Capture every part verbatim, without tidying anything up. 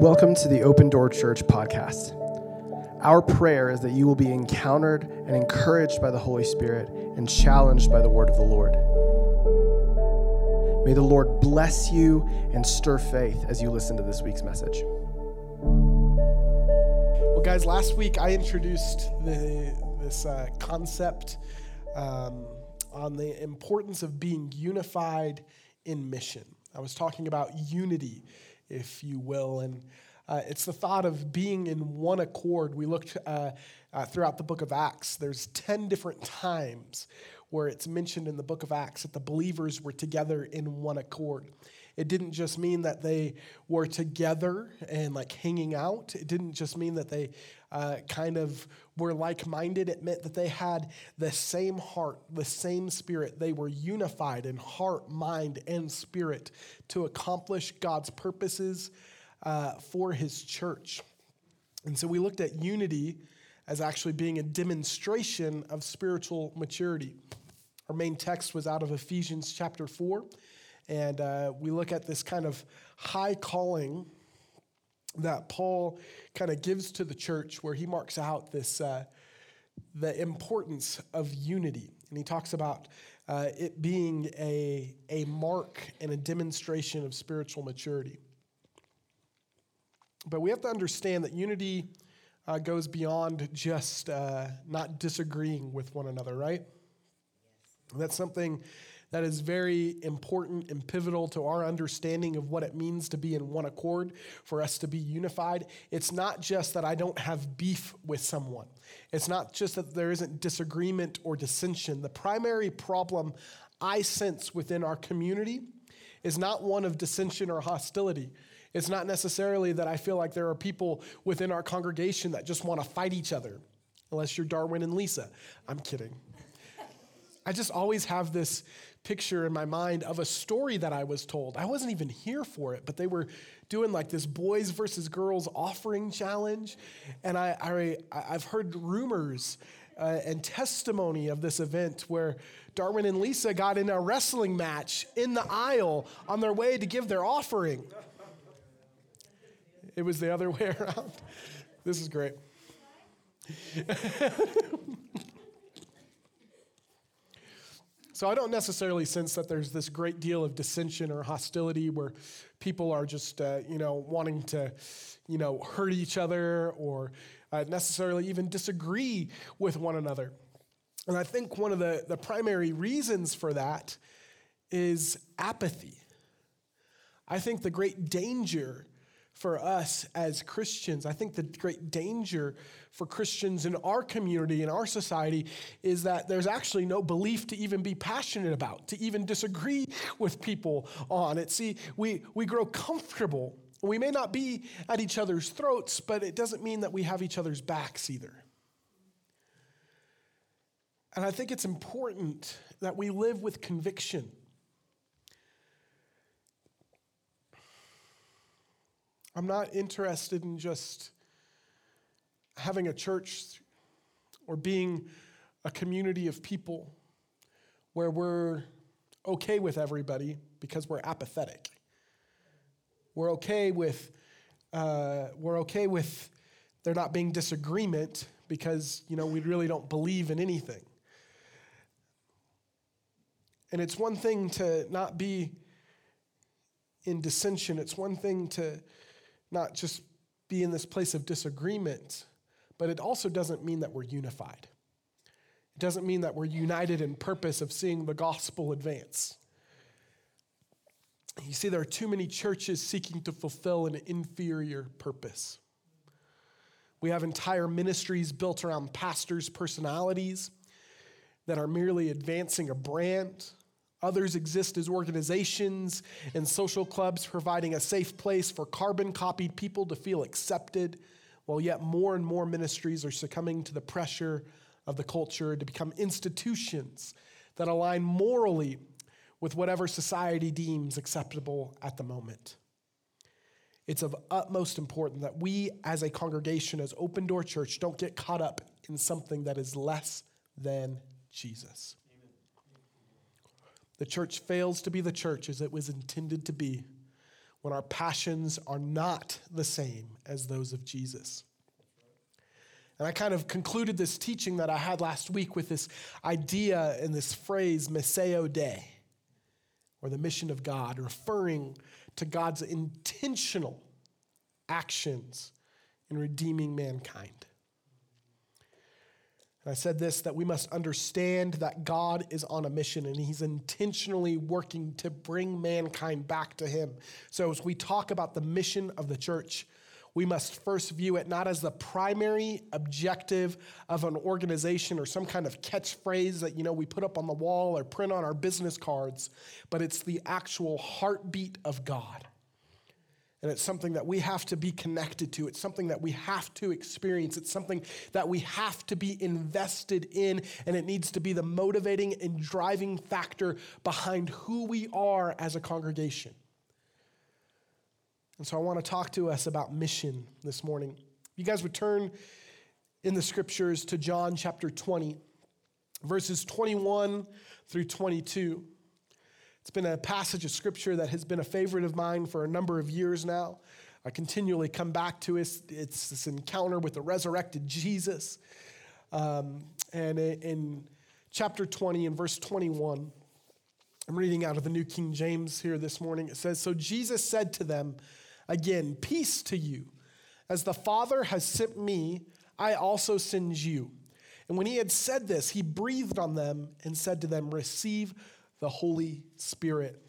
Welcome to the Open Door Church podcast. Our prayer is that you will be encountered and encouraged by the Holy Spirit and challenged by the word of the Lord. May the Lord bless you and stir faith as you listen to this week's message. Well, guys, last week I introduced the, this uh, concept um, on the importance of being unified in mission. I was talking about unity, if you will, and uh, it's the thought of being in one accord. We looked uh, uh, throughout the book of Acts. There's ten different times where it's mentioned in the book of Acts that the believers were together in one accord. It didn't just mean that they were together and like hanging out. It didn't just mean that they uh, kind of were like-minded. It meant that they had the same heart, the same spirit. They were unified in heart, mind, and spirit to accomplish God's purposes uh, for his church. And so we looked at unity as actually being a demonstration of spiritual maturity. Our main text was out of Ephesians chapter four. And uh, we look at this kind of high calling that Paul kind of gives to the church, where he marks out this uh, the importance of unity. And he talks about uh, it being a, a mark and a demonstration of spiritual maturity. But we have to understand that unity uh, goes beyond just uh, not disagreeing with one another, right? That's something that is very important and pivotal to our understanding of what it means to be in one accord, for us to be unified. It's not just that I don't have beef with someone. It's not just that there isn't disagreement or dissension. The primary problem I sense within our community is not one of dissension or hostility. It's not necessarily that I feel like there are people within our congregation that just want to fight each other, unless you're Darwin and Lisa. I'm kidding. I just always have this picture in my mind of a story that I was told. I wasn't even here for it, but they were doing like this boys versus girls offering challenge. And I, I, I've heard rumors uh, and testimony of this event where Darwin and Lisa got in a wrestling match in the aisle on their way to give their offering. It was the other way around. This is great. So I don't necessarily sense that there's this great deal of dissension or hostility where people are just, uh, you know, wanting to, you know, hurt each other or uh, necessarily even disagree with one another. And I think one of the, the primary reasons for that is apathy. I think the great danger for us as Christians, I think the great danger for Christians in our community, in our society, is that there's actually no belief to even be passionate about, to even disagree with people on it. See, we, we grow comfortable. We may not be at each other's throats, but it doesn't mean that we have each other's backs either. And I think it's important that we live with conviction. I'm not interested in just having a church or being a community of people where we're okay with everybody because we're apathetic. We're okay with uh, we're okay with there not being disagreement because, you know, we really don't believe in anything. And it's one thing to not be in dissension. It's one thing to not just be in this place of disagreement, but it also doesn't mean that we're unified. It doesn't mean that we're united in purpose of seeing the gospel advance. You see, there are too many churches seeking to fulfill an inferior purpose. We have entire ministries built around pastors' personalities that are merely advancing a brand. Others exist as organizations and social clubs providing a safe place for carbon-copied people to feel accepted, while yet more and more ministries are succumbing to the pressure of the culture to become institutions that align morally with whatever society deems acceptable at the moment. It's of utmost importance that we as a congregation, as Open Door Church, don't get caught up in something that is less than Jesus. The church fails to be the church as it was intended to be when our passions are not the same as those of Jesus. And I kind of concluded this teaching that I had last week with this idea and this phrase, Missio Dei, or the mission of God, referring to God's intentional actions in redeeming mankind. And I said this, that we must understand that God is on a mission and he's intentionally working to bring mankind back to him. So as we talk about the mission of the church, we must first view it not as the primary objective of an organization or some kind of catchphrase that, you know, we put up on the wall or print on our business cards, but it's the actual heartbeat of God. And it's something that we have to be connected to. It's something that we have to experience. It's something that we have to be invested in, and it needs to be the motivating and driving factor behind who we are as a congregation. And so I want to talk to us about mission this morning. You guys would turn in the scriptures to John chapter twenty, verses twenty-one through twenty-two. It's been a passage of scripture that has been a favorite of mine for a number of years now. I continually come back to it. It's this encounter with the resurrected Jesus. Um, and in chapter twenty, in verse twenty-one, I'm reading out of the New King James here this morning. It says, "So Jesus said to them, again, peace to you. As the Father has sent me, I also send you. And when he had said this, he breathed on them and said to them, receive the Holy Spirit."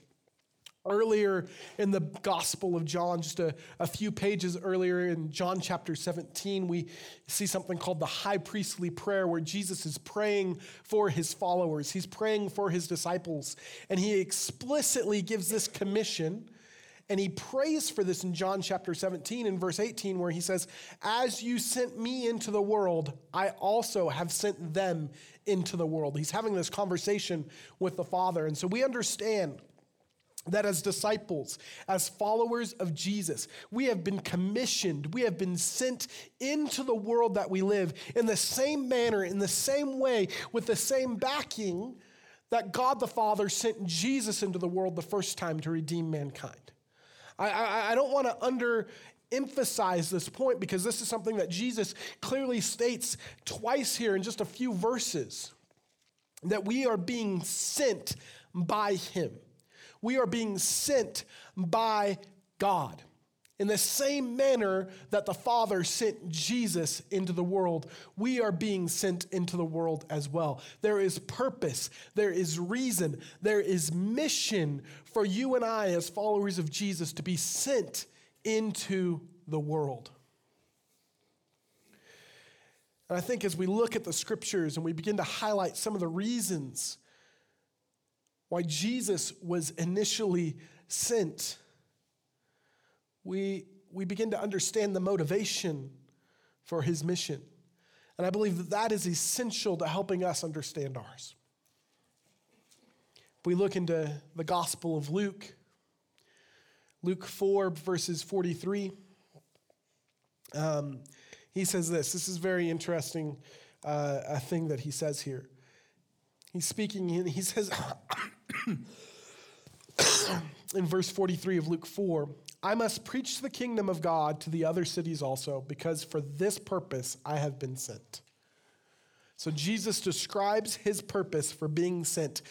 Earlier in the Gospel of John, just a, a few pages earlier in John chapter seventeen, we see something called the high priestly prayer, where Jesus is praying for his followers. He's praying for his disciples, and he explicitly gives this commission, and he prays for this in John chapter seventeen in verse eighteen, where he says, "As you sent me into the world, I also have sent them into the world." He's having this conversation with the Father. And so we understand that as disciples, as followers of Jesus, we have been commissioned, we have been sent into the world that we live in the same manner, in the same way, with the same backing that God the Father sent Jesus into the world the first time to redeem mankind. I, I, I don't want to underemphasize this point, because this is something that Jesus clearly states twice here in just a few verses, that we are being sent by him. We are being sent by God in the same manner that the Father sent Jesus into the world. We are being sent into the world as well. There is purpose. There is reason. There is mission for you and I as followers of Jesus to be sent into the world. And I think as we look at the scriptures and we begin to highlight some of the reasons why Jesus was initially sent, we we begin to understand the motivation for his mission. And I believe that that is essential to helping us understand ours. If we look into the Gospel of Luke, Luke four, verses forty-three, um, he says this. This is very interesting, uh, a thing that he says here. He's speaking, and he says... in verse forty-three of Luke four, "I must preach the kingdom of God to the other cities also, because for this purpose I have been sent." So Jesus describes his purpose for being sent,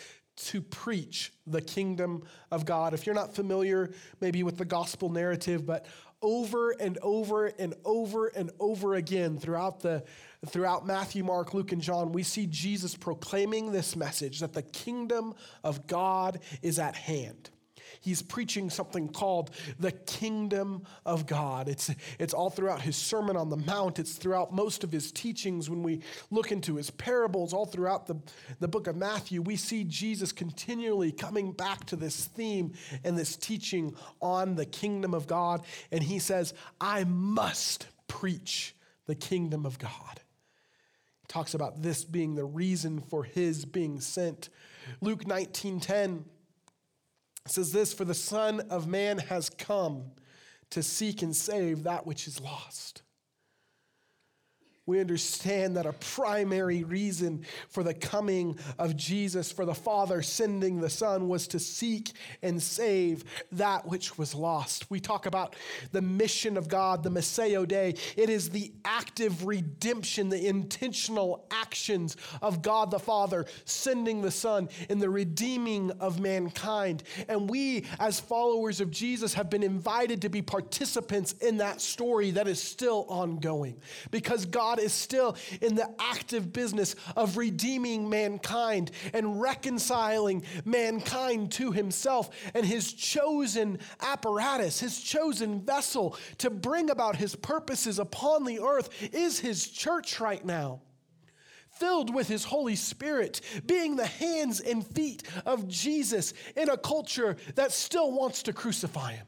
to preach the kingdom of God. If you're not familiar maybe with the gospel narrative, but over and over and over and over again throughout the throughout Matthew, Mark, Luke, and John, we see Jesus proclaiming this message that the kingdom of God is at hand. He's preaching something called the kingdom of God. It's, it's all throughout his Sermon on the Mount. It's throughout most of his teachings. When we look into his parables, all throughout the, the book of Matthew, we see Jesus continually coming back to this theme and this teaching on the kingdom of God. And he says, "I must preach the kingdom of God." He talks about this being the reason for his being sent. Luke nineteen ten says this, "For the Son of Man has come to seek and save that which is lost." we understand that a primary reason for the coming of Jesus, for the Father sending the Son, was to seek and save that which was lost. We talk about the mission of God, the Missio Dei. It is the active redemption, the intentional actions of God the Father sending the Son in the redeeming of mankind. And we, as followers of Jesus, have been invited to be participants in that story that is still ongoing, because God is still in the active business of redeeming mankind and reconciling mankind to himself and his chosen apparatus, his chosen vessel to bring about his purposes upon the earth is his church right now, filled with his Holy Spirit, being the hands and feet of Jesus in a culture that still wants to crucify him.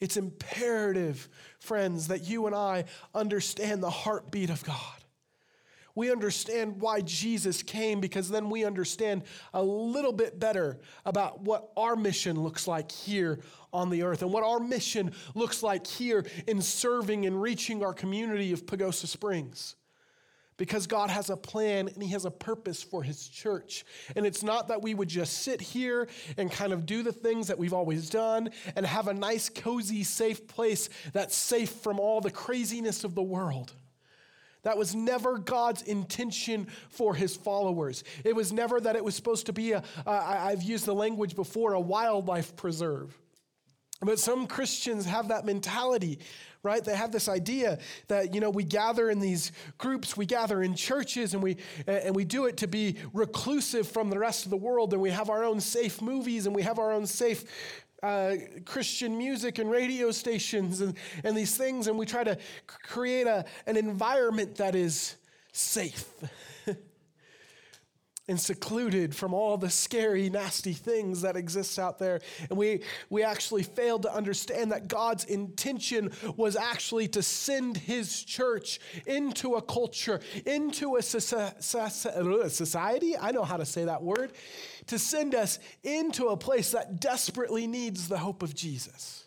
It's imperative, friends, that you and I understand the heartbeat of God. We understand why Jesus came, because then we understand a little bit better about what our mission looks like here on the earth and what our mission looks like here in serving and reaching our community of Pagosa Springs. Because God has a plan and he has a purpose for his church. And it's not that we would just sit here and kind of do the things that we've always done and have a nice, cozy, safe place that's safe from all the craziness of the world. That was never God's intention for his followers. It was never that it was supposed to be, a, uh, I've used the language before, a wildlife preserve. But some Christians have that mentality, right? They have this idea that, you know, we gather in these groups, we gather in churches, and we and we do it to be reclusive from the rest of the world, and we have our own safe movies, and we have our own safe uh, Christian music and radio stations and, and these things, and we try to c- create a, an environment that is safe and secluded from all the scary, nasty things that exist out there. And we we actually failed to understand that God's intention was actually to send his church into a culture, into a society, I know how to say that word, to send us into a place that desperately needs the hope of Jesus.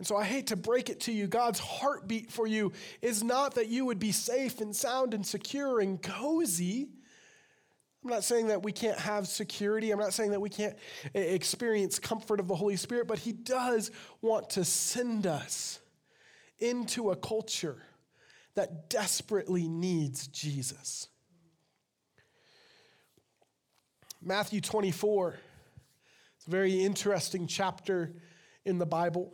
And so I hate to break it to you, God's heartbeat for you is not that you would be safe and sound and secure and cozy. I'm not saying that we can't have security. I'm not saying that we can't experience comfort of the Holy Spirit, but he does want to send us into a culture that desperately needs Jesus. Matthew twenty-four, it's a very interesting chapter in the Bible.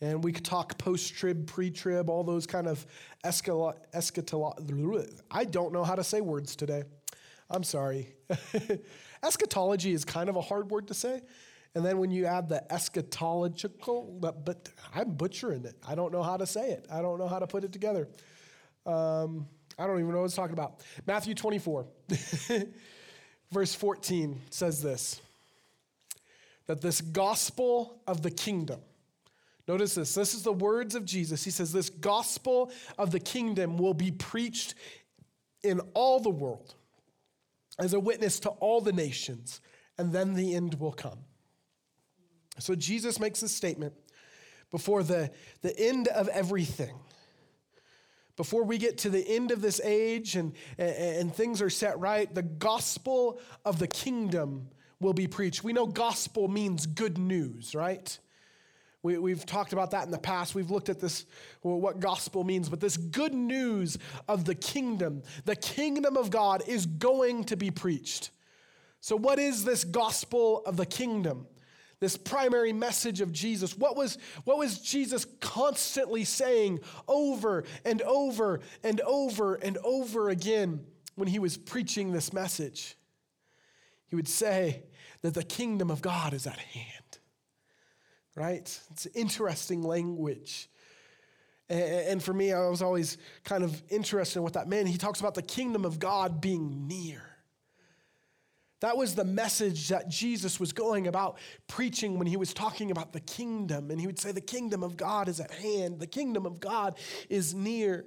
And we could talk post-trib, pre-trib, all those kind of escal- eschatolo- I don't know how to say words today. I'm sorry. Eschatology is kind of a hard word to say. And then when you add the eschatological, but, but I'm butchering it. I don't know how to say it. I don't know how to put it together. Um, I don't even know what it's talking about. Matthew twenty-four, verse fourteen says this, that this gospel of the kingdom, notice this. This is the words of Jesus. He says, this gospel of the kingdom will be preached in all the world as a witness to all the nations, and then the end will come. So Jesus makes this statement before the, the end of everything. Before we get to the end of this age and, and, and things are set right, the gospel of the kingdom will be preached. We know gospel means good news, right? We, we've talked about that in the past. We've looked at this, well, what gospel means, but this good news of the kingdom, the kingdom of God is going to be preached. So what is this gospel of the kingdom? This primary message of Jesus. What was, what was Jesus constantly saying over and over and over and over again when he was preaching this message? He would say that the kingdom of God is at hand. Right? It's interesting language. And for me, I was always kind of interested in what that meant. He talks about the kingdom of God being near. That was the message that Jesus was going about preaching when he was talking about the kingdom. And he would say, the kingdom of God is at hand. The kingdom of God is near.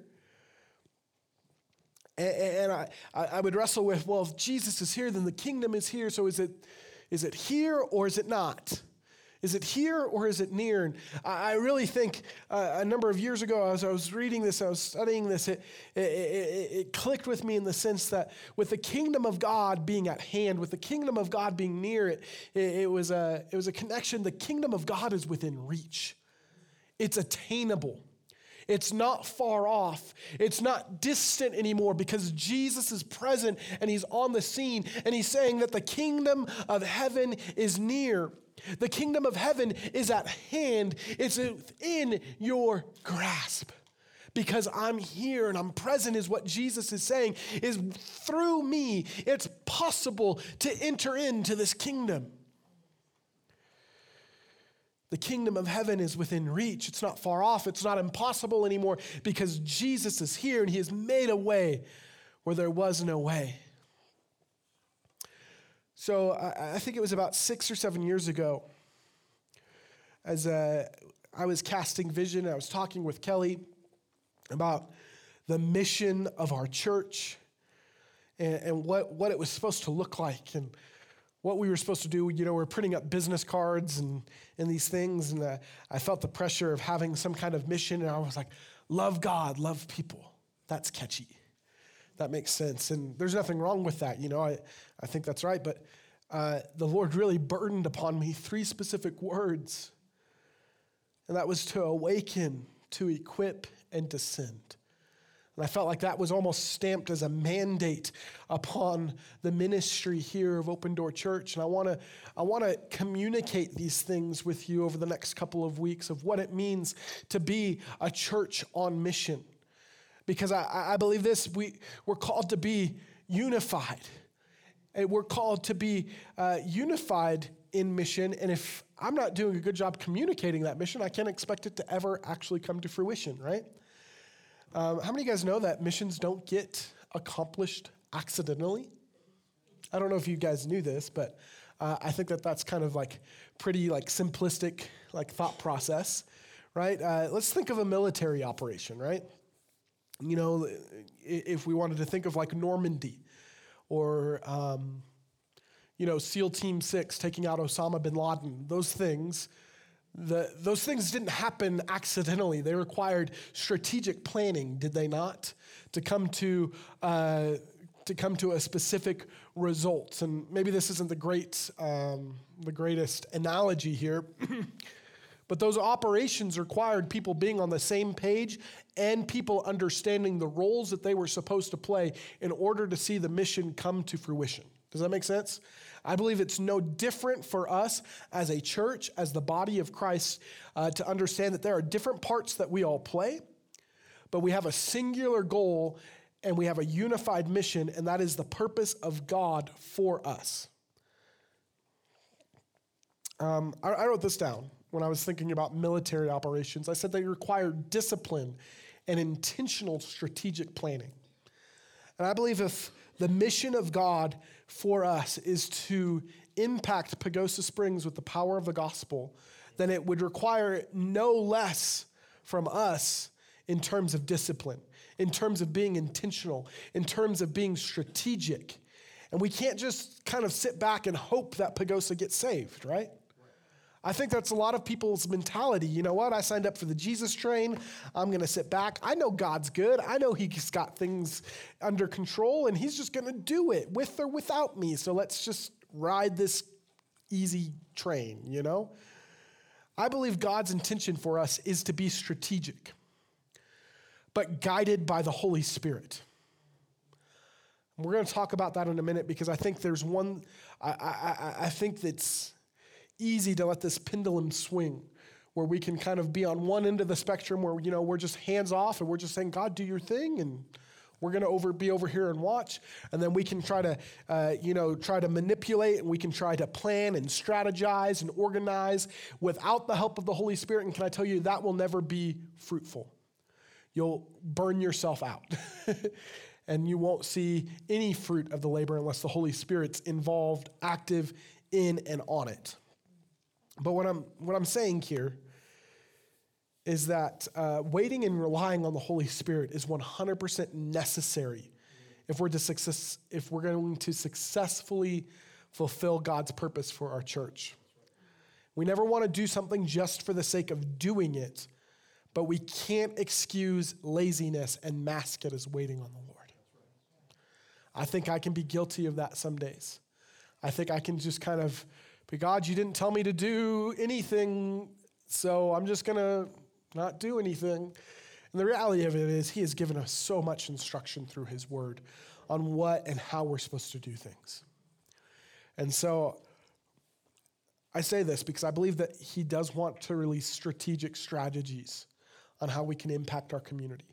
And I, I would wrestle with, well, if Jesus is here, then the kingdom is here. So is it, is it here or is it not? Is it here or is it near? And I really think uh, a number of years ago, as I was reading this, I was studying this, it, it, it, it clicked with me in the sense that with the kingdom of God being at hand, with the kingdom of God being near, it, it, it was a, it was a connection. The kingdom of God is within reach. It's attainable. It's not far off. It's not distant anymore because Jesus is present and he's on the scene. And he's saying that the kingdom of heaven is near. The kingdom of heaven is at hand. It's within your grasp because I'm here and I'm present is what Jesus is saying is through me. It's possible to enter into this kingdom. The kingdom of heaven is within reach. It's not far off. It's not impossible anymore because Jesus is here and he has made a way where there was no way. So I, I think it was about six or seven years ago as uh, I was casting vision, I was talking with Kelly about the mission of our church and, and what, what it was supposed to look like and what we were supposed to do. You know, we're printing up business cards and, and these things, and uh, I felt the pressure of having some kind of mission, and I was like, love God, love people. That's catchy. That makes sense, and there's nothing wrong with that. You know, I, I think that's right, but uh, the Lord really burdened upon me three specific words, and that was to awaken, to equip, and to send. And I felt like that was almost stamped as a mandate upon the ministry here of Open Door Church. And I want to I want to communicate these things with you over the next couple of weeks of what it means to be a church on mission. Because I, I believe this, we, we're called to be unified. And we're called to be uh, unified in mission. And if I'm not doing a good job communicating that mission, I can't expect it to ever actually come to fruition, right? Um, how many of you guys know that missions don't get accomplished accidentally? I don't know if you guys knew this, but uh, I think that that's kind of like pretty like simplistic like thought process, right? Uh, let's think of a military operation, right? You know, if we wanted to think of like Normandy or, um, you know, SEAL Team six taking out Osama bin Laden, those things. The, those things didn't happen accidentally. They required strategic planning, did they not, to come to uh, to come to a specific result? And maybe this isn't the great um, the greatest analogy here, but those operations required people being on the same page and people understanding the roles that they were supposed to play in order to see the mission come to fruition. Does that make sense? I believe it's no different for us as a church, as the body of Christ, uh, to understand that there are different parts that we all play, but we have a singular goal and we have a unified mission, and that is the purpose of God for us. Um, I, I wrote this down when I was thinking about military operations. I said they require discipline and intentional strategic planning. And I believe if the mission of God for us is to impact Pagosa Springs with the power of the gospel, then it would require no less from us in terms of discipline, in terms of being intentional, in terms of being strategic. And we can't just kind of sit back and hope that Pagosa gets saved, right? I think that's a lot of people's mentality. You know what? I signed up for the Jesus train. I'm going to sit back. I know God's good. I know he's got things under control, and he's just going to do it with or without me. So let's just ride this easy train, you know? I believe God's intention for us is to be strategic, but guided by the Holy Spirit. And we're going to talk about that in a minute because I think there's one, I, I, I think that's, easy to let this pendulum swing where we can kind of be on one end of the spectrum where, you know, we're just hands off and we're just saying, God, do your thing. And we're going to over be over here and watch. And then we can try to, uh, you know, try to manipulate, and we can try to plan and strategize and organize without the help of the Holy Spirit. And can I tell you, that will never be fruitful. You'll burn yourself out and you won't see any fruit of the labor unless the Holy Spirit's involved, active in and on it. But what I'm what I'm saying here is that uh, waiting and relying on the Holy Spirit is one hundred percent necessary if we're to success, if we're going to successfully fulfill God's purpose for our church. We never want to do something just for the sake of doing it, but we can't excuse laziness and mask it as waiting on the Lord. I think I can be guilty of that some days. I think I can just kind of, but God, you didn't tell me to do anything, so I'm just going to not do anything. And the reality of it is he has given us so much instruction through his word on what and how we're supposed to do things. And so I say this because I believe that he does want to release strategic strategies on how we can impact our community.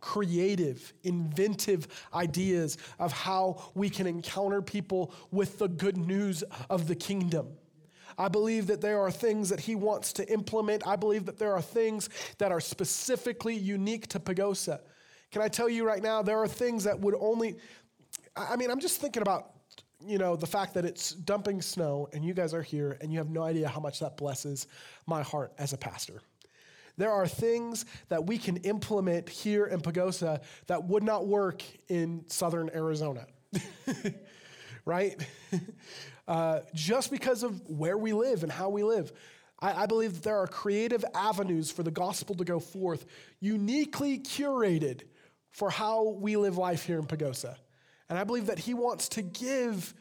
Creative, inventive ideas of how we can encounter people with the good news of the kingdom. I believe that there are things that he wants to implement. I believe that there are things that are specifically unique to Pagosa. Can I tell you right now, there are things that would only, I mean, I'm just thinking about, you know, the fact that it's dumping snow and you guys are here and you have no idea how much that blesses my heart as a pastor. There are things that we can implement here in Pagosa that would not work in southern Arizona, right? Uh, just because of where we live and how we live. I, I believe that there are creative avenues for the gospel to go forth, uniquely curated for how we live life here in Pagosa. And I believe that he wants to give,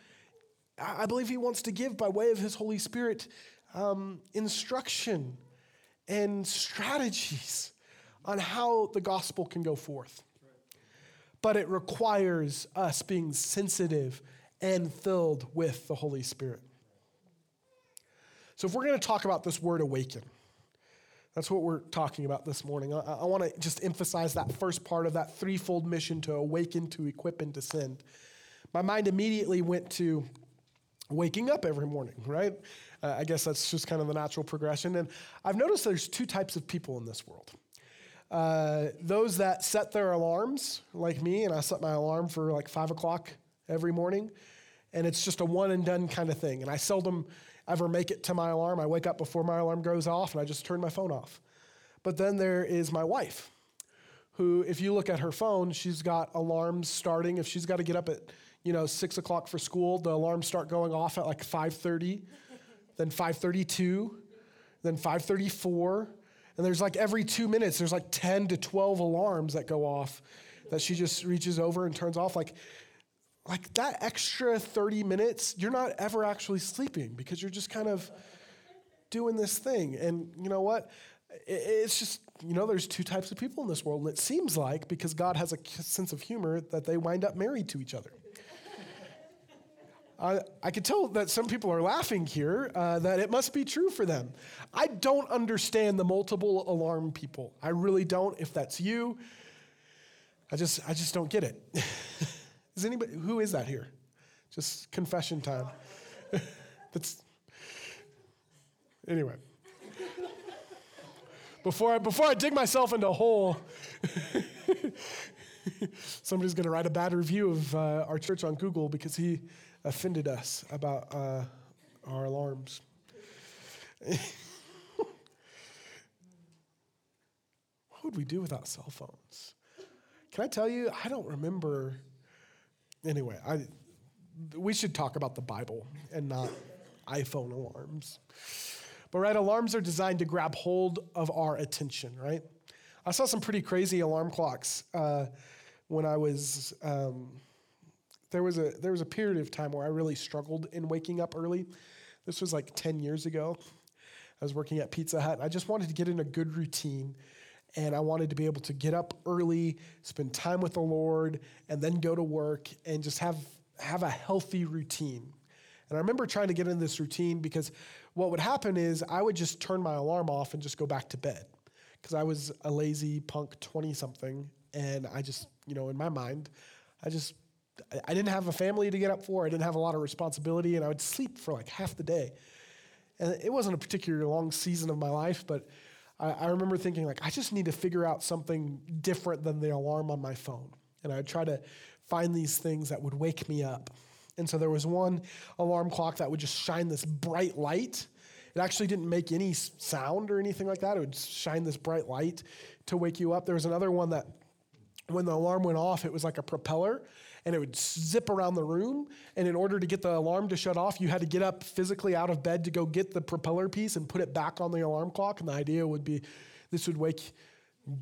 I believe he wants to give by way of his Holy Spirit um, instruction and strategies on how the gospel can go forth. But it requires us being sensitive and filled with the Holy Spirit. So if we're going to talk about this word awaken, that's what we're talking about this morning. I, I want to just emphasize that first part of that threefold mission to awaken, to equip, and to send. My mind immediately went to waking up every morning, right? Uh, I guess that's just kind of the natural progression. And I've noticed there's two types of people in this world. Uh, those that set their alarms, like me, and I set my alarm for like five o'clock every morning, and it's just a one and done kind of thing. And I seldom ever make it to my alarm. I wake up before my alarm goes off, and I just turn my phone off. But then there is my wife, who, if you look at her phone, she's got alarms starting. If she's got to get up at, you know, six o'clock for school, the alarms start going off at like five thirty, then five thirty-two, then five thirty-four. And there's like every two minutes, there's like ten to twelve alarms that go off that she just reaches over and turns off. Like, Like that extra thirty minutes, you're not ever actually sleeping because you're just kind of doing this thing. And you know what? It's just, you know, there's two types of people in this world. And it seems like, because God has a sense of humor, that they wind up married to each other. I, I could tell that some people are laughing here, uh, that it must be true for them. I don't understand the multiple alarm people. I really don't. If that's you, I just, I just don't get it. Is anybody, who is that here? Just confession time. That's, anyway. Before I, before I dig myself into a hole, somebody's going to write a bad review of uh, our church on Google because he offended us about uh, our alarms. What would we do without cell phones? Can I tell you, I don't remember... Anyway, I, we should talk about the Bible and not iPhone alarms. But right, alarms are designed to grab hold of our attention, right? I saw some pretty crazy alarm clocks uh, when I was, um, there was a there was a period of time where I really struggled in waking up early. This was like ten years ago. I was working at Pizza Hut. And I just wanted to get in a good routine. And I wanted to be able to get up early, spend time with the Lord, and then go to work and just have, have a healthy routine. And I remember trying to get in this routine because what would happen is I would just turn my alarm off and just go back to bed because I was a lazy punk twenty-something. And I just, you know, in my mind, I just, I didn't have a family to get up for. I didn't have a lot of responsibility, and I would sleep for like half the day. And it wasn't a particularly long season of my life, but I remember thinking, like, I just need to figure out something different than the alarm on my phone. And I'd try to find these things that would wake me up. And so there was one alarm clock that would just shine this bright light. It actually didn't make any sound or anything like that. It would shine this bright light to wake you up. There was another one that when the alarm went off, it was like a propeller, and it would zip around the room. And in order to get the alarm to shut off, you had to get up physically out of bed to go get the propeller piece and put it back on the alarm clock. And the idea would be, this would wake,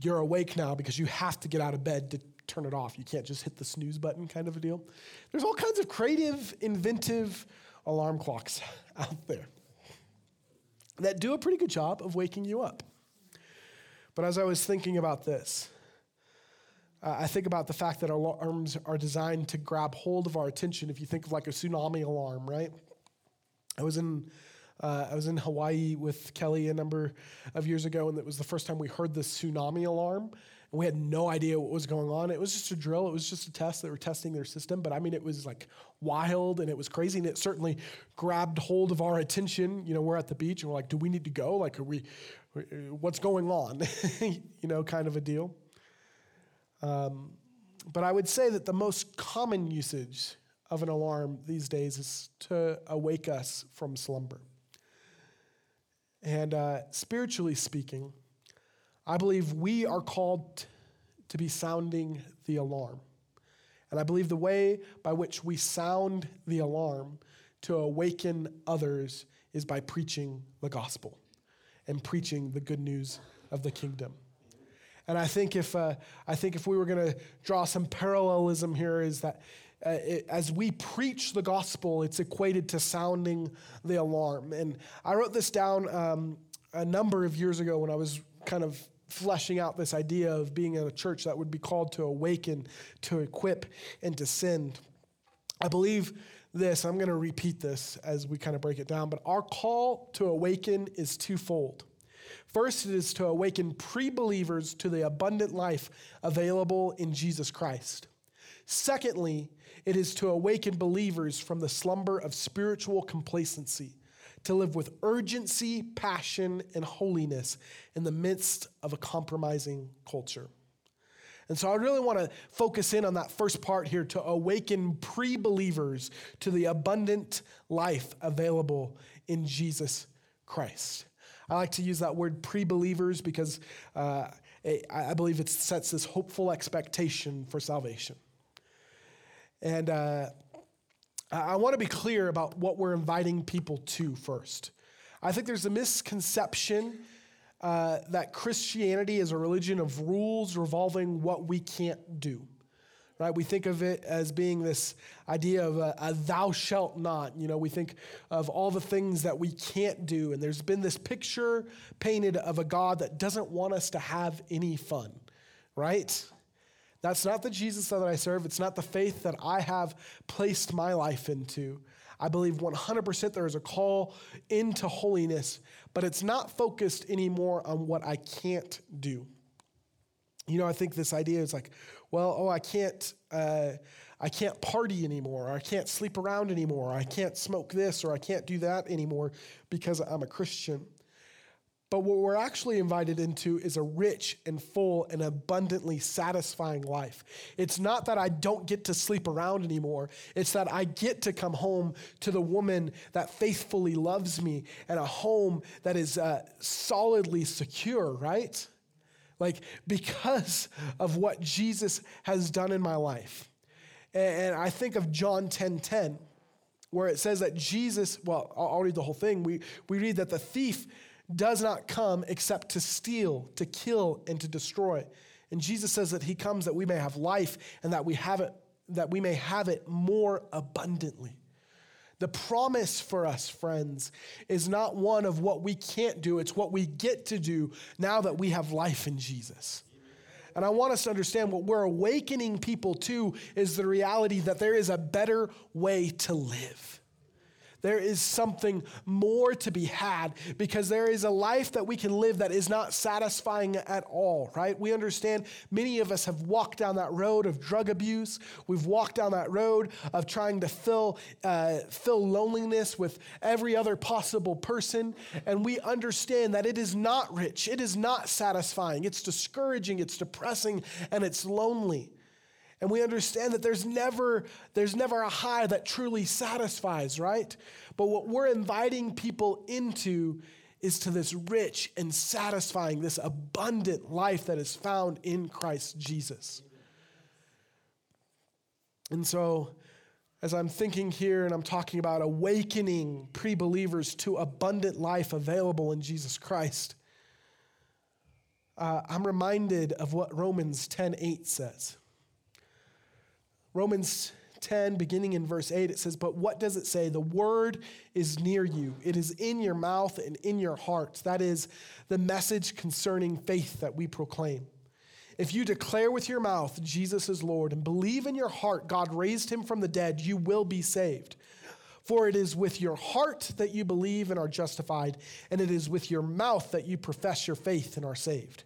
you're awake now because you have to get out of bed to turn it off. You can't just hit the snooze button kind of a deal. There's all kinds of creative, inventive alarm clocks out there that do a pretty good job of waking you up. But as I was thinking about this, Uh, I think about the fact that alarms are designed to grab hold of our attention. If you think of like a tsunami alarm, right? I was in uh, I was in Hawaii with Kelly a number of years ago, and it was the first time we heard the tsunami alarm, and we had no idea what was going on. It was just a drill. It was just a test. They were testing their system, but I mean, it was like wild, and it was crazy, and it certainly grabbed hold of our attention. You know, we're at the beach, and we're like, do we need to go? Like, are we, what's going on? You know, kind of a deal. Um, but I would say that the most common usage of an alarm these days is to awake us from slumber. And uh, spiritually speaking, I believe we are called to be sounding the alarm. And I believe the way by which we sound the alarm to awaken others is by preaching the gospel and preaching the good news of the kingdom. And I think if uh, I think if we were going to draw some parallelism here, is that uh, it, as we preach the gospel, it's equated to sounding the alarm. And I wrote this down um, a number of years ago when I was kind of fleshing out this idea of being in a church that would be called to awaken, to equip, and to send. I believe this. I'm going to repeat this as we kind of break it down. But our call to awaken is twofold. First, it is to awaken pre-believers to the abundant life available in Jesus Christ. Secondly, it is to awaken believers from the slumber of spiritual complacency, to live with urgency, passion, and holiness in the midst of a compromising culture. And so I really want to focus in on that first part here, to awaken pre-believers to the abundant life available in Jesus Christ. I like to use that word pre-believers because uh, it, I believe it sets this hopeful expectation for salvation. And uh, I want to be clear about what we're inviting people to first. I think there's a misconception uh, that Christianity is a religion of rules revolving what we can't do. Right, we think of it as being this idea of a, a thou shalt not. You know, we think of all the things that we can't do. And there's been this picture painted of a God that doesn't want us to have any fun, right? That's not the Jesus that I serve. It's not the faith that I have placed my life into. I believe one hundred percent there is a call into holiness, but it's not focused anymore on what I can't do. You know, I think this idea is like, well, oh, I can't, uh, I can't party anymore, or I can't sleep around anymore, or I can't smoke this, or I can't do that anymore because I'm a Christian. But what we're actually invited into is a rich and full and abundantly satisfying life. It's not that I don't get to sleep around anymore. It's that I get to come home to the woman that faithfully loves me and a home that is uh, solidly secure, right? Like, because of what Jesus has done in my life. And I think of John ten ten, where it says that Jesus, well, I'll read the whole thing. We, we read that the thief does not come except to steal, to kill, and to destroy. And Jesus says that he comes that we may have life and that we have it, that we may have it more abundantly. The promise for us, friends, is not one of what we can't do. It's what we get to do now that we have life in Jesus. And I want us to understand what we're awakening people to is the reality that there is a better way to live. There is something more to be had because there is a life that we can live that is not satisfying at all, right? We understand many of us have walked down that road of drug abuse. We've walked down that road of trying to fill uh, fill loneliness with every other possible person. And we understand that it is not rich. It is not satisfying. It's discouraging. It's depressing. And it's lonely. And we understand that there's never there's never a high that truly satisfies, right? But what we're inviting people into is to this rich and satisfying, this abundant life that is found in Christ Jesus. Amen. And so as I'm thinking here and I'm talking about awakening pre-believers to abundant life available in Jesus Christ, uh, I'm reminded of what Romans ten eight says. Romans ten, beginning in verse eight, it says, but what does it say? The word is near you. It is in your mouth and in your heart. That is the message concerning faith that we proclaim. If you declare with your mouth Jesus is Lord and believe in your heart God raised him from the dead, you will be saved. For it is with your heart that you believe and are justified, and it is with your mouth that you profess your faith and are saved.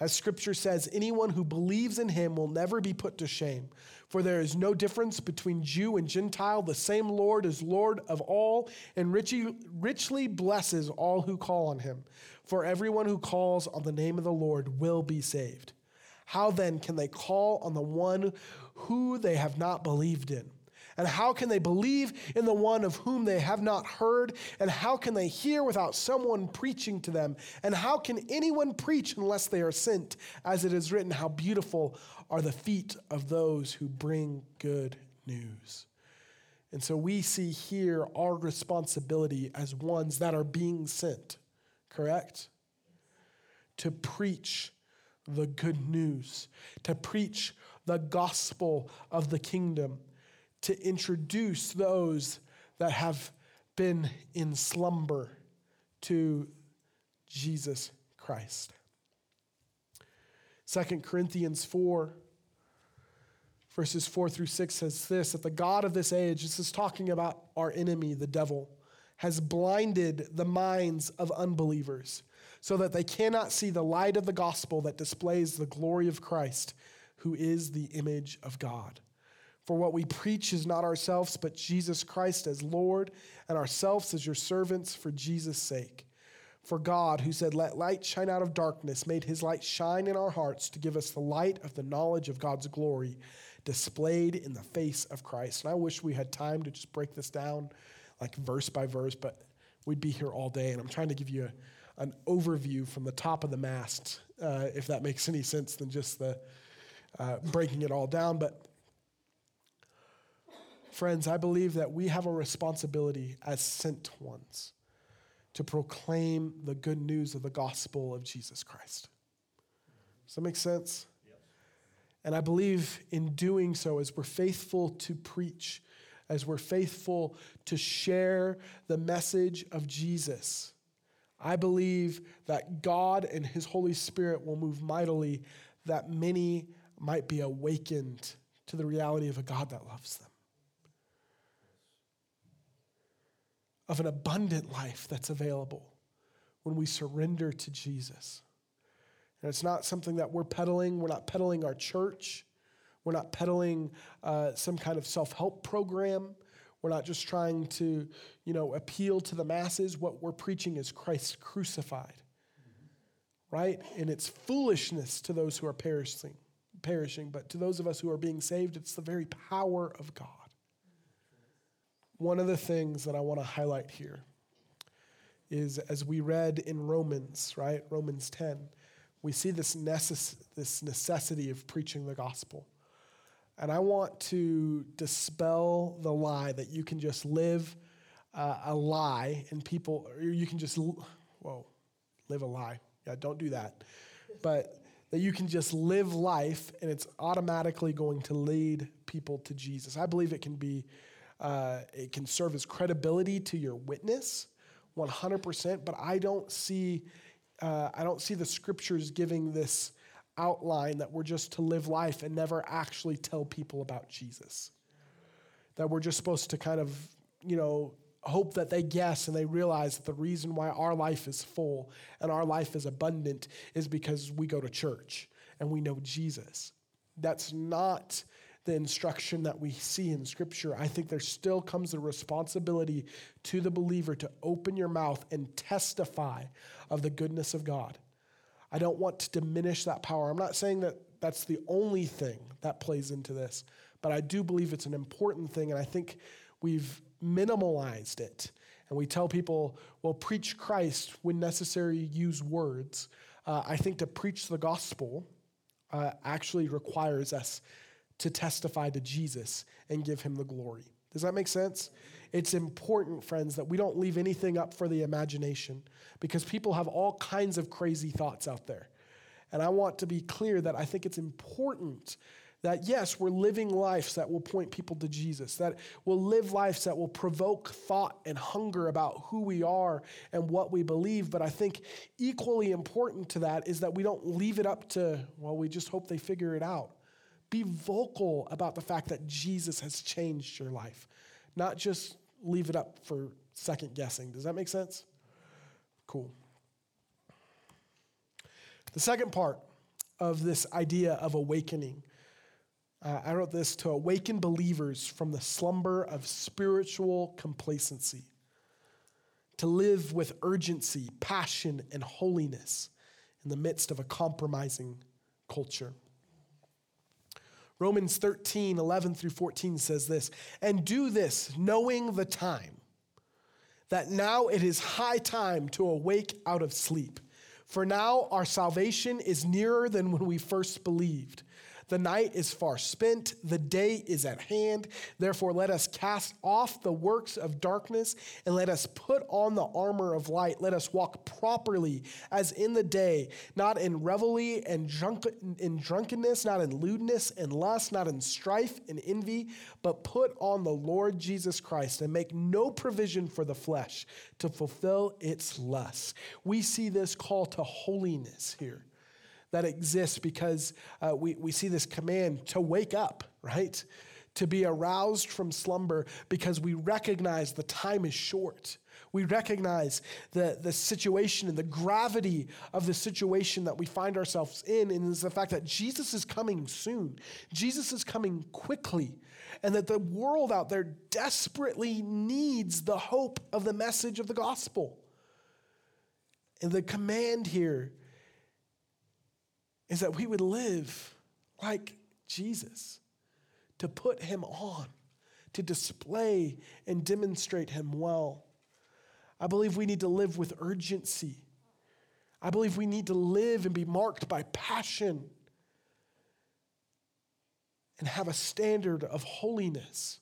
As Scripture says, anyone who believes in him will never be put to shame, for there is no difference between Jew and Gentile. The same Lord is Lord of all and richly blesses all who call on him. For everyone who calls on the name of the Lord will be saved. How then can they call on the one who they have not believed in? And how can they believe in the one of whom they have not heard? And how can they hear without someone preaching to them? And how can anyone preach unless they are sent? As it is written, how beautiful are the feet of those who bring good news. And so we see here our responsibility as ones that are being sent, correct? To preach the good news, to preach the gospel of the kingdom, to introduce those that have been in slumber to Jesus Christ. Second Corinthians four, verses four through six says this, that the God of this age, this is talking about our enemy, the devil, has blinded the minds of unbelievers, so that they cannot see the light of the gospel that displays the glory of Christ, who is the image of God. For what we preach is not ourselves, but Jesus Christ as Lord, and ourselves as your servants for Jesus' sake. For God, who said, let light shine out of darkness, made his light shine in our hearts to give us the light of the knowledge of God's glory displayed in the face of Christ. And I wish we had time to just break this down like verse by verse, but we'd be here all day, and I'm trying to give you a an overview from the top of the mast, uh, if that makes any sense than just the uh, breaking it all down. But friends, I believe that we have a responsibility as sent ones to proclaim the good news of the gospel of Jesus Christ. Does that make sense? Yep. And I believe in doing so, as we're faithful to preach, as we're faithful to share the message of Jesus, I believe that God and his Holy Spirit will move mightily, that many might be awakened to the reality of a God that loves them, of an abundant life that's available when we surrender to Jesus. And it's not something that we're peddling. We're not peddling our church. We're not peddling uh, some kind of self-help program. We're not just trying to, you know, appeal to the masses. What we're preaching is Christ crucified, right? And it's foolishness to those who are perishing, perishing, but to those of us who are being saved, it's the very power of God. One of the things that I want to highlight here is, as we read in Romans, right, Romans ten, we see this necess- this necessity of preaching the gospel. And I want to dispel the lie that you can just live uh, a lie and people, or you can just, whoa, live a lie. Yeah, don't do that. But that you can just live life and it's automatically going to lead people to Jesus. I believe it can be, uh, it can serve as credibility to your witness, one hundred percent. But I don't see, uh, I don't see the scriptures giving this outline that we're just to live life and never actually tell people about Jesus. That we're just supposed to kind of, you know, hope that they guess and they realize that the reason why our life is full and our life is abundant is because we go to church and we know Jesus. That's not the instruction that we see in Scripture. I think there still comes a responsibility to the believer to open your mouth and testify of the goodness of God. I don't want to diminish that power. I'm not saying that that's the only thing that plays into this, but I do believe it's an important thing, and I think we've minimalized it. And we tell people, well, preach Christ, when necessary, use words. Uh, I think to preach the gospel uh, actually requires us to testify to Jesus and give him the glory. Does that make sense? It's important, friends, that we don't leave anything up for the imagination, because people have all kinds of crazy thoughts out there. And I want to be clear that I think it's important that, yes, we're living lives that will point people to Jesus, that we'll live lives that will provoke thought and hunger about who we are and what we believe. But I think equally important to that is that we don't leave it up to, well, we just hope they figure it out. Be vocal about the fact that Jesus has changed your life, not just leave it up for second guessing. Does that make sense? Cool. The second part of this idea of awakening, uh, I wrote this: to awaken believers from the slumber of spiritual complacency, to live with urgency, passion, and holiness in the midst of a compromising culture. Romans thirteen, eleven through fourteen says this, "And do this, knowing the time, that now it is high time to awake out of sleep. For now our salvation is nearer than when we first believed. The night is far spent, the day is at hand. Therefore let us cast off the works of darkness and let us put on the armor of light. Let us walk properly as in the day, not in revelry and drunk, in drunkenness, not in lewdness and lust, not in strife and envy, but put on the Lord Jesus Christ and make no provision for the flesh to fulfill its lusts." We see this call to holiness here that exists because uh, we, we see this command to wake up, right? To be aroused from slumber, because we recognize the time is short. We recognize the, the situation and the gravity of the situation that we find ourselves in, and is the fact that Jesus is coming soon. Jesus is coming quickly, and that the world out there desperately needs the hope of the message of the gospel. And the command here is that we would live like Jesus, to put him on, to display and demonstrate him well. I believe we need to live with urgency. I believe we need to live and be marked by passion and have a standard of holiness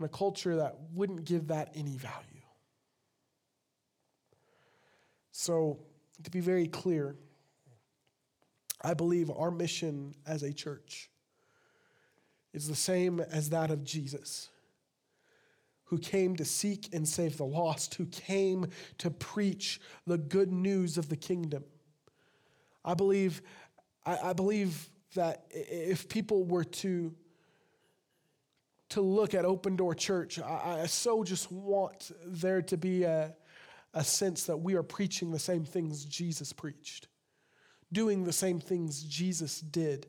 in a culture that wouldn't give that any value. So, to be very clear, I believe our mission as a church is the same as that of Jesus, who came to seek and save the lost, who came to preach the good news of the kingdom. I believe, I, I believe that if people were to, to look at Open Door Church, I, I so just want there to be a, a sense that we are preaching the same things Jesus preached, doing the same things Jesus did.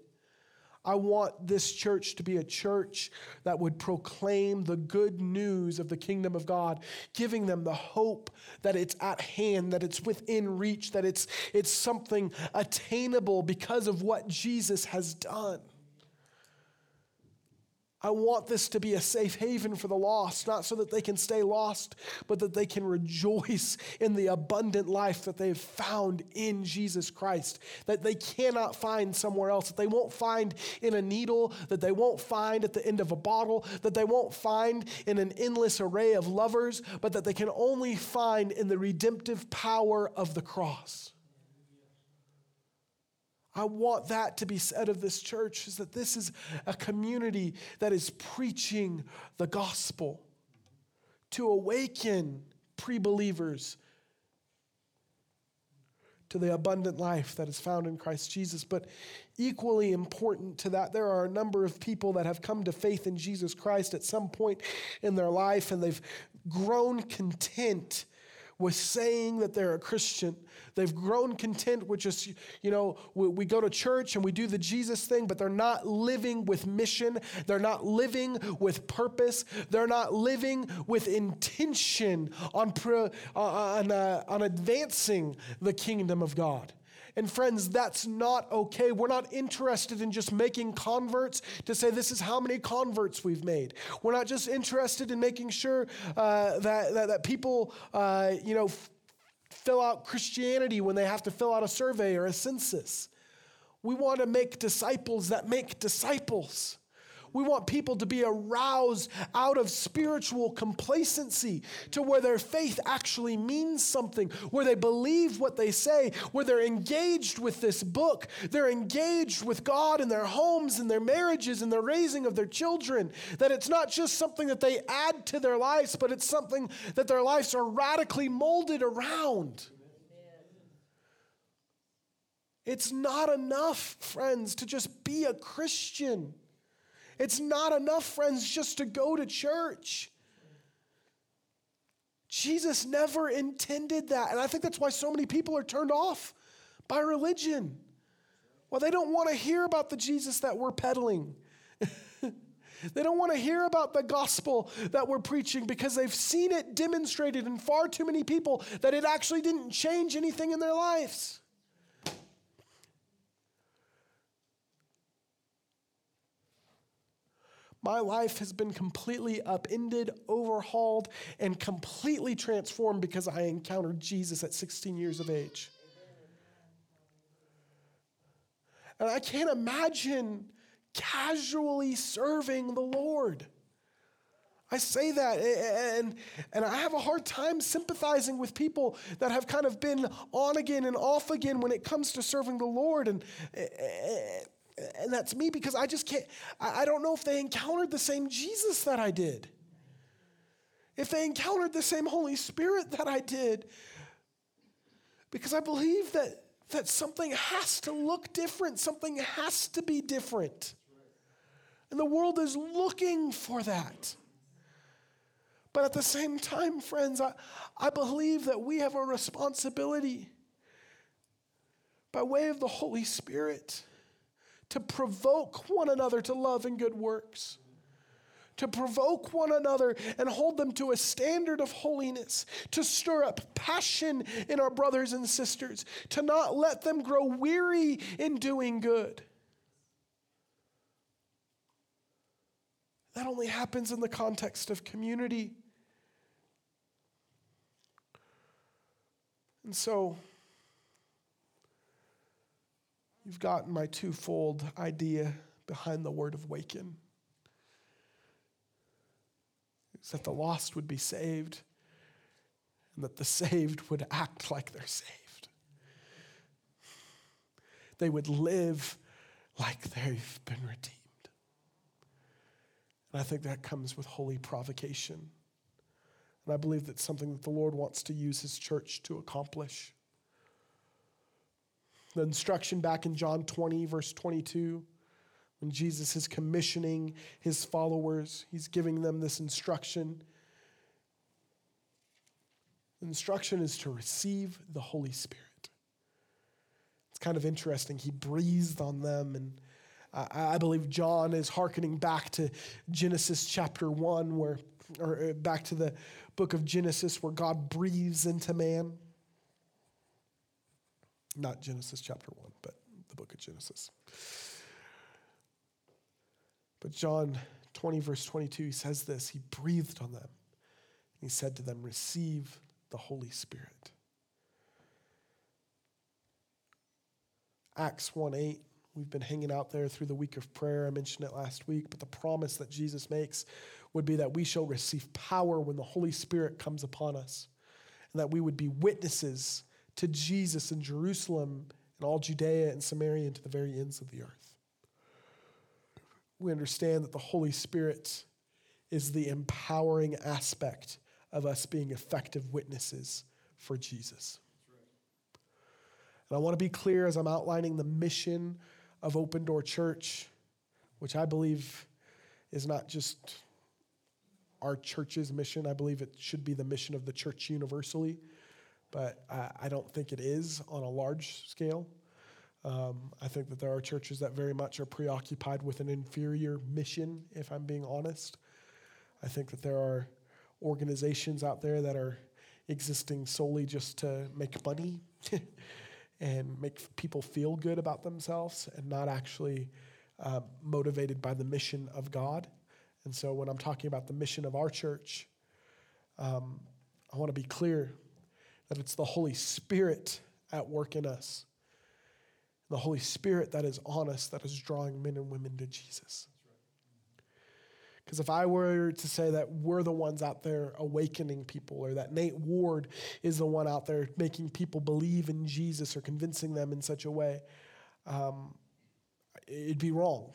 I want this church to be a church that would proclaim the good news of the kingdom of God, giving them the hope that it's at hand, that it's within reach, that it's it's something attainable because of what Jesus has done. I want this to be a safe haven for the lost, not so that they can stay lost, but that they can rejoice in the abundant life that they've found in Jesus Christ, that they cannot find somewhere else, that they won't find in a needle, that they won't find at the end of a bottle, that they won't find in an endless array of lovers, but that they can only find in the redemptive power of the cross. I want that to be said of this church, is that this is a community that is preaching the gospel to awaken pre-believers to the abundant life that is found in Christ Jesus. But equally important to that, there are a number of people that have come to faith in Jesus Christ at some point in their life, and they've grown content with saying that they're a Christian. They've grown content with just, you know, we, we go to church and we do the Jesus thing, but they're not living with mission. They're not living with purpose. They're not living with intention on, pro, uh, on, uh, on advancing the kingdom of God. And friends, that's not okay. We're not interested in just making converts to say this is how many converts we've made. We're not just interested in making sure uh, that, that that people, uh, you know, f- fill out Christianity when they have to fill out a survey or a census. We want to make disciples that make disciples. We want people to be aroused out of spiritual complacency to where their faith actually means something, where they believe what they say, where they're engaged with this book. They're engaged with God in their homes and their marriages and the raising of their children, that it's not just something that they add to their lives, but it's something that their lives are radically molded around. It's not enough, friends, to just be a Christian. It's not enough, friends, just to go to church. Jesus never intended that. And I think that's why so many people are turned off by religion. Well, they don't want to hear about the Jesus that we're peddling. They don't want to hear about the gospel that we're preaching because they've seen it demonstrated in far too many people that it actually didn't change anything in their lives. My life has been completely upended, overhauled, and completely transformed because I encountered Jesus at sixteen years of age. And I can't imagine casually serving the Lord. I say that, and, and I have a hard time sympathizing with people that have kind of been on again and off again when it comes to serving the Lord. And... and And that's me, because I just can't, I don't know if they encountered the same Jesus that I did. If they encountered the same Holy Spirit that I did. Because I believe that that something has to look different. Something has to be different. And the world is looking for that. But at the same time, friends, I, I believe that we have a responsibility by way of the Holy Spirit to provoke one another to love and good works, to provoke one another and hold them to a standard of holiness, to stir up passion in our brothers and sisters, to not let them grow weary in doing good. That only happens in the context of community. And so, you've gotten my twofold idea behind the word of waken. It's that the lost would be saved and that the saved would act like they're saved. They would live like they've been redeemed. And I think that comes with holy provocation. And I believe that's something that the Lord wants to use his church to accomplish. The instruction back in John twenty, verse twenty-two, when Jesus is commissioning his followers, he's giving them this instruction. The instruction is to receive the Holy Spirit. It's kind of interesting. He breathed on them, and I, I believe John is hearkening back to Genesis chapter one, where, or back to the book of Genesis, where God breathes into man. Not Genesis chapter one, but the book of Genesis. But John twenty, verse twenty-two, he says this, he breathed on them. And he said to them, receive the Holy Spirit. Acts one eight, we've been hanging out there through the week of prayer. I mentioned it last week, but the promise that Jesus makes would be that we shall receive power when the Holy Spirit comes upon us, and that we would be witnesses to Jesus in Jerusalem and all Judea and Samaria and to the very ends of the earth. We understand that the Holy Spirit is the empowering aspect of us being effective witnesses for Jesus. And I want to be clear as I'm outlining the mission of Open Door Church, which I believe is not just our church's mission. I believe it should be the mission of the church universally. But I don't think it is on a large scale. Um, I think that there are churches that very much are preoccupied with an inferior mission, if I'm being honest. I think that there are organizations out there that are existing solely just to make money and make people feel good about themselves and not actually uh, motivated by the mission of God. And so when I'm talking about the mission of our church, um, I want to be clear that it's the Holy Spirit at work in us. the Holy Spirit that is on us, that is drawing men and women to Jesus. Because if I were to say that we're the ones out there awakening people, or that Nate Ward is the one out there making people believe in Jesus or convincing them in such a way, um, it'd be wrong.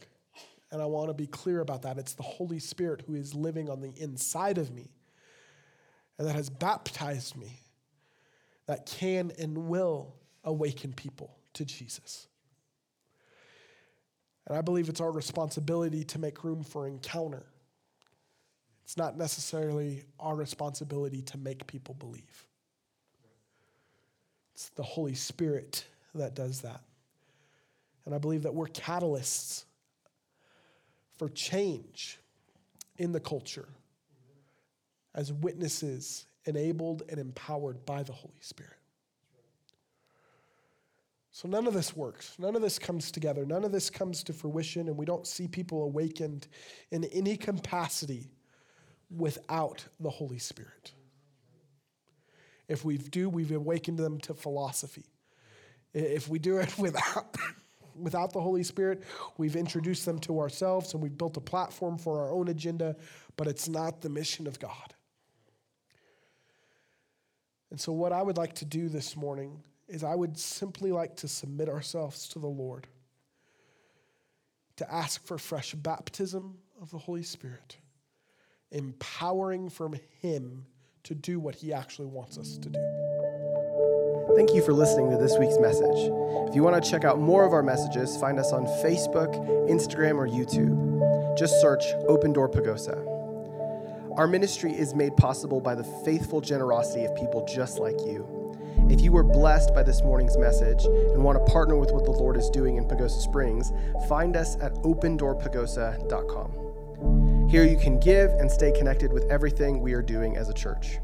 And I want to be clear about that. It's the Holy Spirit who is living on the inside of me and that has baptized me that can and will awaken people to Jesus. And I believe it's our responsibility to make room for encounter. It's not necessarily our responsibility to make people believe. It's the Holy Spirit that does that. And I believe that we're catalysts for change in the culture as witnesses enabled and empowered by the Holy Spirit. So none of this works. None of this comes together. None of this comes to fruition, and we don't see people awakened in any capacity without the Holy Spirit. If we do, we've awakened them to philosophy. If we do it without without the Holy Spirit, we've introduced them to ourselves, and we've built a platform for our own agenda, but it's not the mission of God. And so what I would like to do this morning is I would simply like to submit ourselves to the Lord, to ask for fresh baptism of the Holy Spirit, empowering from Him to do what He actually wants us to do. Thank you for listening to this week's message. If you want to check out more of our messages, find us on Facebook, Instagram, or YouTube. Just search Open Door Pagosa. Our ministry is made possible by the faithful generosity of people just like you. If you were blessed by this morning's message and want to partner with what the Lord is doing in Pagosa Springs, find us at open door pagosa dot com. Here you can give and stay connected with everything we are doing as a church.